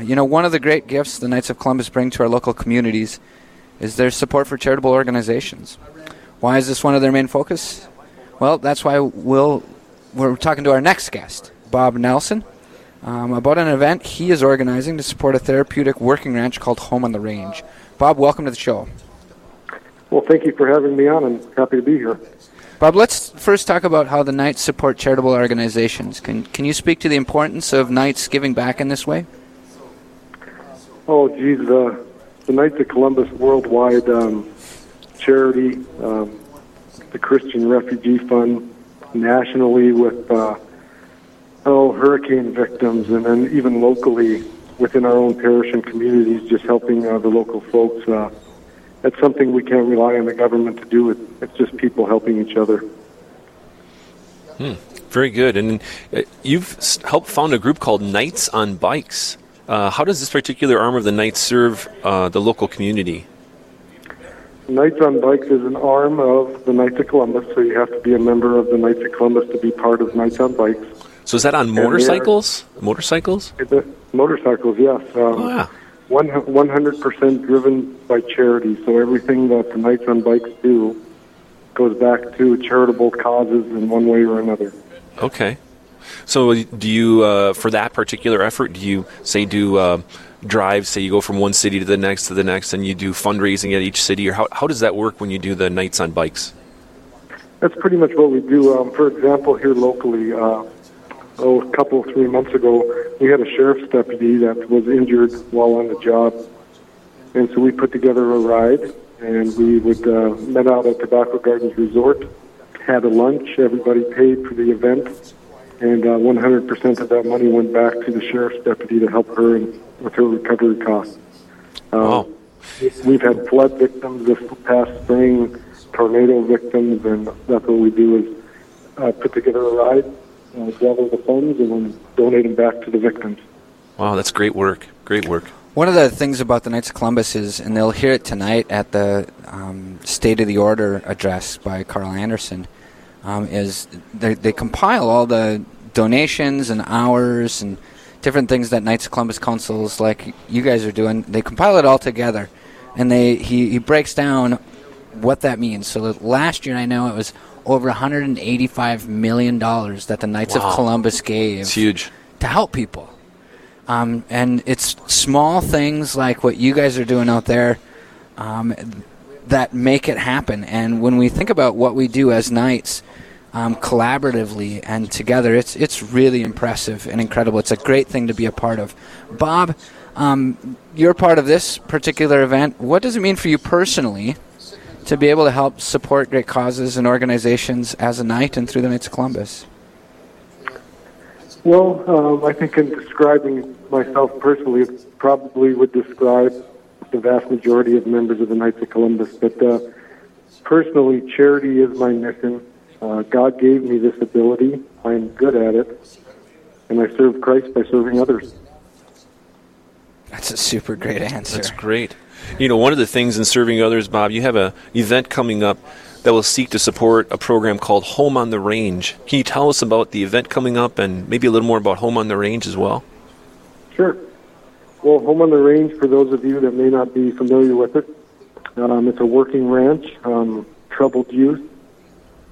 You know, one of the great gifts the Knights of Columbus bring to our local communities is their support for charitable organizations. Why is this one of their main focus? Well, that's why we're talking to our next guest, Bob Nelson, about an event he is organizing to support a therapeutic working ranch called Home on the Range. Bob, welcome to the show. Well, thank you for having me on. I'm happy to be here. Bob, let's first talk about how the Knights support charitable organizations. Can you speak to the importance of Knights giving back in this way? Oh, geez, the Knights of Columbus Worldwide Charity, the Christian Refugee Fund nationally with hurricane victims, and then even locally within our own parish and communities, just helping the local folks. That's something we can't rely on the government to do. It's just people helping each other. Very good. And you've helped found a group called Knights on Bikes. How does this particular arm of the Knights serve the local community? Knights on Bikes is an arm of the Knights of Columbus, so you have to be a member of the Knights of Columbus to be part of Knights on Bikes. So is that on motorcycles? Motorcycles? Motorcycles, yes. Yeah. 100% driven by charity, so everything that the Knights on Bikes do goes back to charitable causes in one way or another. Okay. So do you, for that particular effort, drives, say you go from one city to the next, and you do fundraising at each city, or how does that work when you do the Knights on Bikes? That's pretty much what we do. For example, here locally, a couple, 3 months ago, we had a sheriff's deputy that was injured while on the job. And so we put together a ride, and we would met out at Tobacco Gardens Resort, had a lunch, everybody paid for the event, and 100% of that money went back to the sheriff's deputy to help her with her recovery costs. We've had flood victims this past spring, tornado victims, and that's what we do is put together a ride, gather the funds, and then donate them back to the victims. Wow, that's great work. Great work. One of the things about the Knights of Columbus is, and they'll hear it tonight at the State of the Order address by Carl Anderson, is they compile all the donations and hours and different things that Knights of Columbus councils like you guys are doing. They compile it all together, and he breaks down what that means. So last year, I know it was over $185 million that the Knights of Columbus gave. It's huge. To help people. And it's small things like what you guys are doing out there that make it happen. And when we think about what we do as Knights collaboratively and together, it's really impressive and incredible. It's a great thing to be a part of. Bob, you're part of this particular event. What does it mean for you personally to be able to help support great causes and organizations as a knight and through the Knights of Columbus? Well, I think in describing myself personally, it probably would describe the vast majority of members of the Knights of Columbus. But personally, charity is my mission. God gave me this ability. I am good at it. And I serve Christ by serving others. That's a super great answer. That's great. You know, one of the things in serving others, Bob, you have an event coming up that will seek to support a program called Home on the Range. Can you tell us about the event coming up and maybe a little more about Home on the Range as well? Sure. Well, Home on the Range, for those of you that may not be familiar with it, it's a working ranch, troubled youth.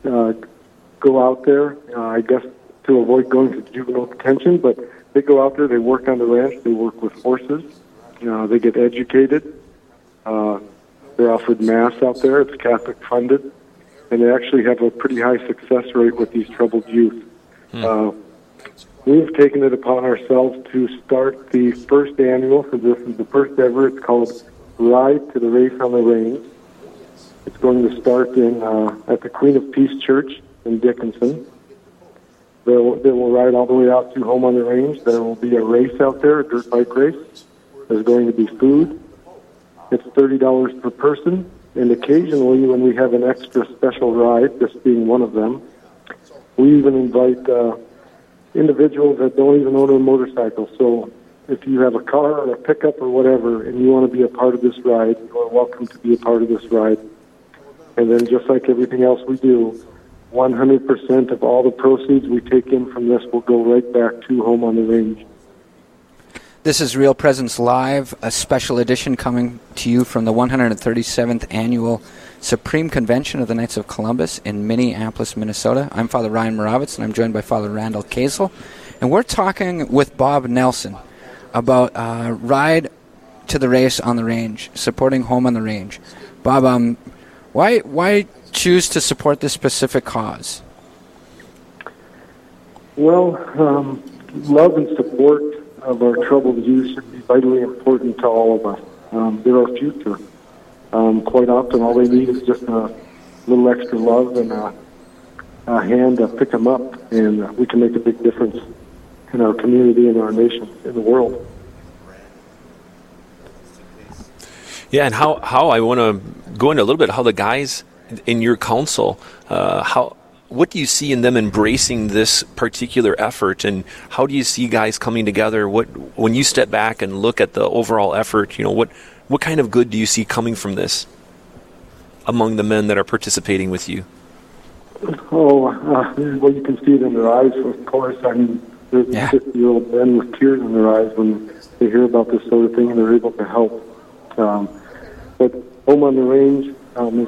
Go out there, I guess, to avoid going to juvenile detention, but they go out there, they work on the ranch, they work with horses, they get educated. They're offered mass out there. It's Catholic funded, and they actually have a pretty high success rate with these troubled youth. We've taken it upon ourselves to start the first annual. So this is the first ever. It's called Ride to the Race on the Range. It's going to start in at the Queen of Peace Church in Dickinson. They will ride all the way out to Home on the Range. There will be a race out there, a dirt bike race. There's going to be food. It's $30 per person, and occasionally when we have an extra special ride, this being one of them, we even invite individuals that don't even own a motorcycle. So if you have a car or a pickup or whatever, and you want to be a part of this ride, you are welcome to be a part of this ride. And then just like everything else we do, 100% of all the proceeds we take in from this will go right back to Home on the Range. This is Real Presence Live, a special edition coming to you from the 137th Annual Supreme Convention of the Knights of Columbus in Minneapolis, Minnesota. I'm Father Ryan Moravitz, and I'm joined by Father Randall Casel. And we're talking with Bob Nelson about Ride to the Race on the Range, supporting Home on the Range. Bob, why choose to support this specific cause? Well, love and support of our troubled youth is vitally important to all of us. They're our future. Quite often, all they need is just a little extra love and a hand to pick them up, and we can make a big difference in our community, in our nation, in the world. Yeah, and how I want to go into a little bit how the guys in your council, what do you see in them embracing this particular effort, and how do you see guys coming together? When you step back and look at the overall effort, what kind of good do you see coming from this among the men that are participating with you? Well, you can see it in their eyes, of course. I mean, there's 50-year-old men with tears in their eyes when they hear about this sort of thing, and they're able to help. But Home on the Range is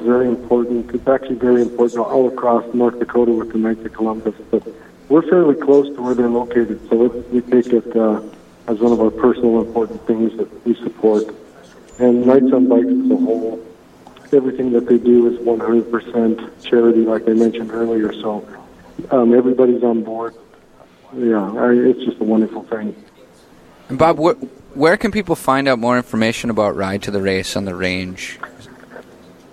very important. It's actually very important all across North Dakota with the Knights of Columbus. But we're fairly close to where they're located, so we take it as one of our personal important things that we support. And Knights on Bikes as a whole, everything that they do is 100% charity, like I mentioned earlier. So everybody's on board. Yeah, it's just a wonderful thing. And Bob, where can people find out more information about Ride to the Race on the Range?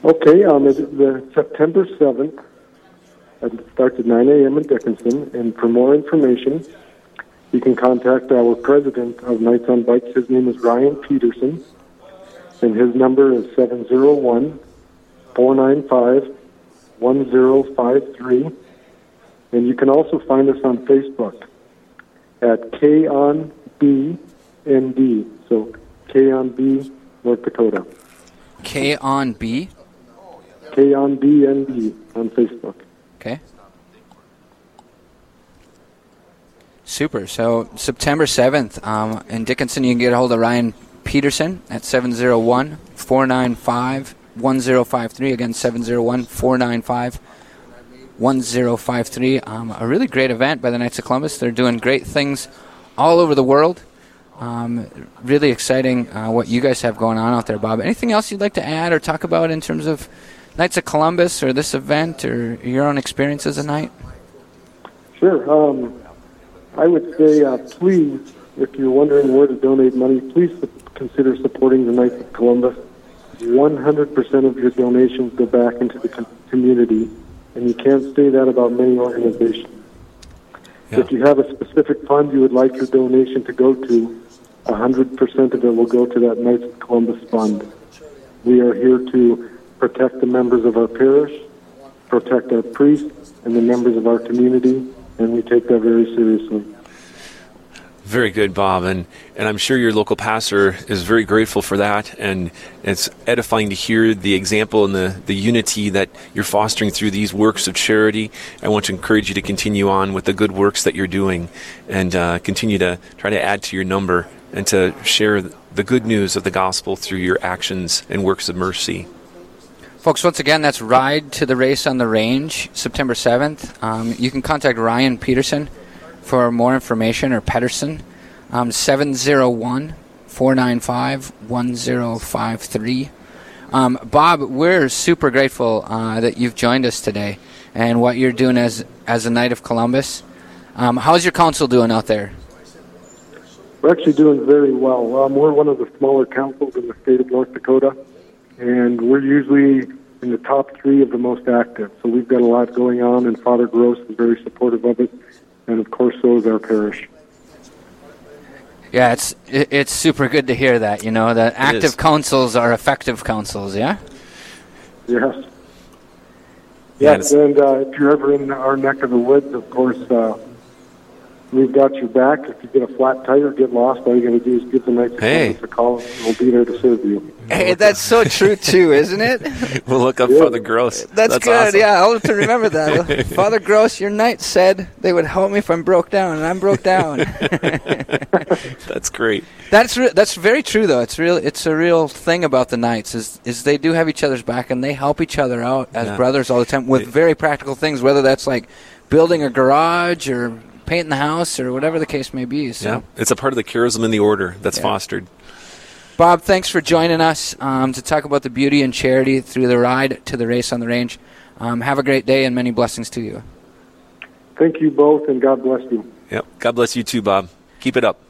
Okay, the September 7th, it starts at 9 a.m. in Dickinson. And for more information, you can contact our president of Knights on Bikes. His name is Ryan Peterson, and his number is 701-495-1053. And you can also find us on Facebook at KOnB, so KOnB, North Dakota. KOnB? KOnB on Facebook. Okay. Super. So September 7th in Dickinson, you can get a hold of Ryan Peterson at 701-495-1053. Again, 701-495-1053. A really great event by the Knights of Columbus. They're doing great things all over the world. Really exciting what you guys have going on out there, Bob. Anything else you'd like to add or talk about in terms of Knights of Columbus or this event or your own experience as a Knight? Sure. I would say please, if you're wondering where to donate money, please consider supporting the Knights of Columbus. 100% of your donations go back into the community, and you can't say that about many organizations. Yeah. If you have a specific fund you would like your donation to go to, 100% of it will go to that Knights of Columbus fund. We are here to protect the members of our parish, protect our priests, and the members of our community, and we take that very seriously. Very good, Bob, and I'm sure your local pastor is very grateful for that, and it's edifying to hear the example and the unity that you're fostering through these works of charity. I want to encourage you to continue on with the good works that you're doing and continue to try to add to your number and to share the good news of the gospel through your actions and works of mercy. Folks, once again, that's Ride to the Race on the Range, September 7th. You can contact Ryan Peterson for more information, or Pedersen, 701-495-1053. Bob, we're super grateful that you've joined us today and what you're doing as a Knight of Columbus. How's your council doing out there? We're actually doing very well. We're one of the smaller councils in the state of North Dakota, and we're usually in the top three of the most active. So we've got a lot going on, and Father Gross is very supportive of it. And, of course, so is our parish. Yeah, it's super good to hear that, that active councils are effective councils, yeah? Yes. Yes, and if you're ever in our neck of the woods, of course, We've got your back. If you get a flat tire, get lost, all you're going to do is give the Knights a call, and we'll be there to serve you. Hey, that's so true, too, isn't it? We'll look up Father Gross. That's good, awesome. Yeah. I'll have to remember that. Father Gross, your Knights said they would help me if I'm broke down, and I'm broke down. That's great. That's very true, though. It's a real thing about the Knights is they do have each other's back, and they help each other out as brothers all the time with very practical things, whether that's like building a garage or painting the house or whatever the case may be. So. Yeah, it's a part of the charism in the order that's fostered. Bob, thanks for joining us to talk about the beauty and charity through the ride to the race on the range. Have a great day and many blessings to you. Thank you both, and God bless you. Yep, God bless you too, Bob. Keep it up.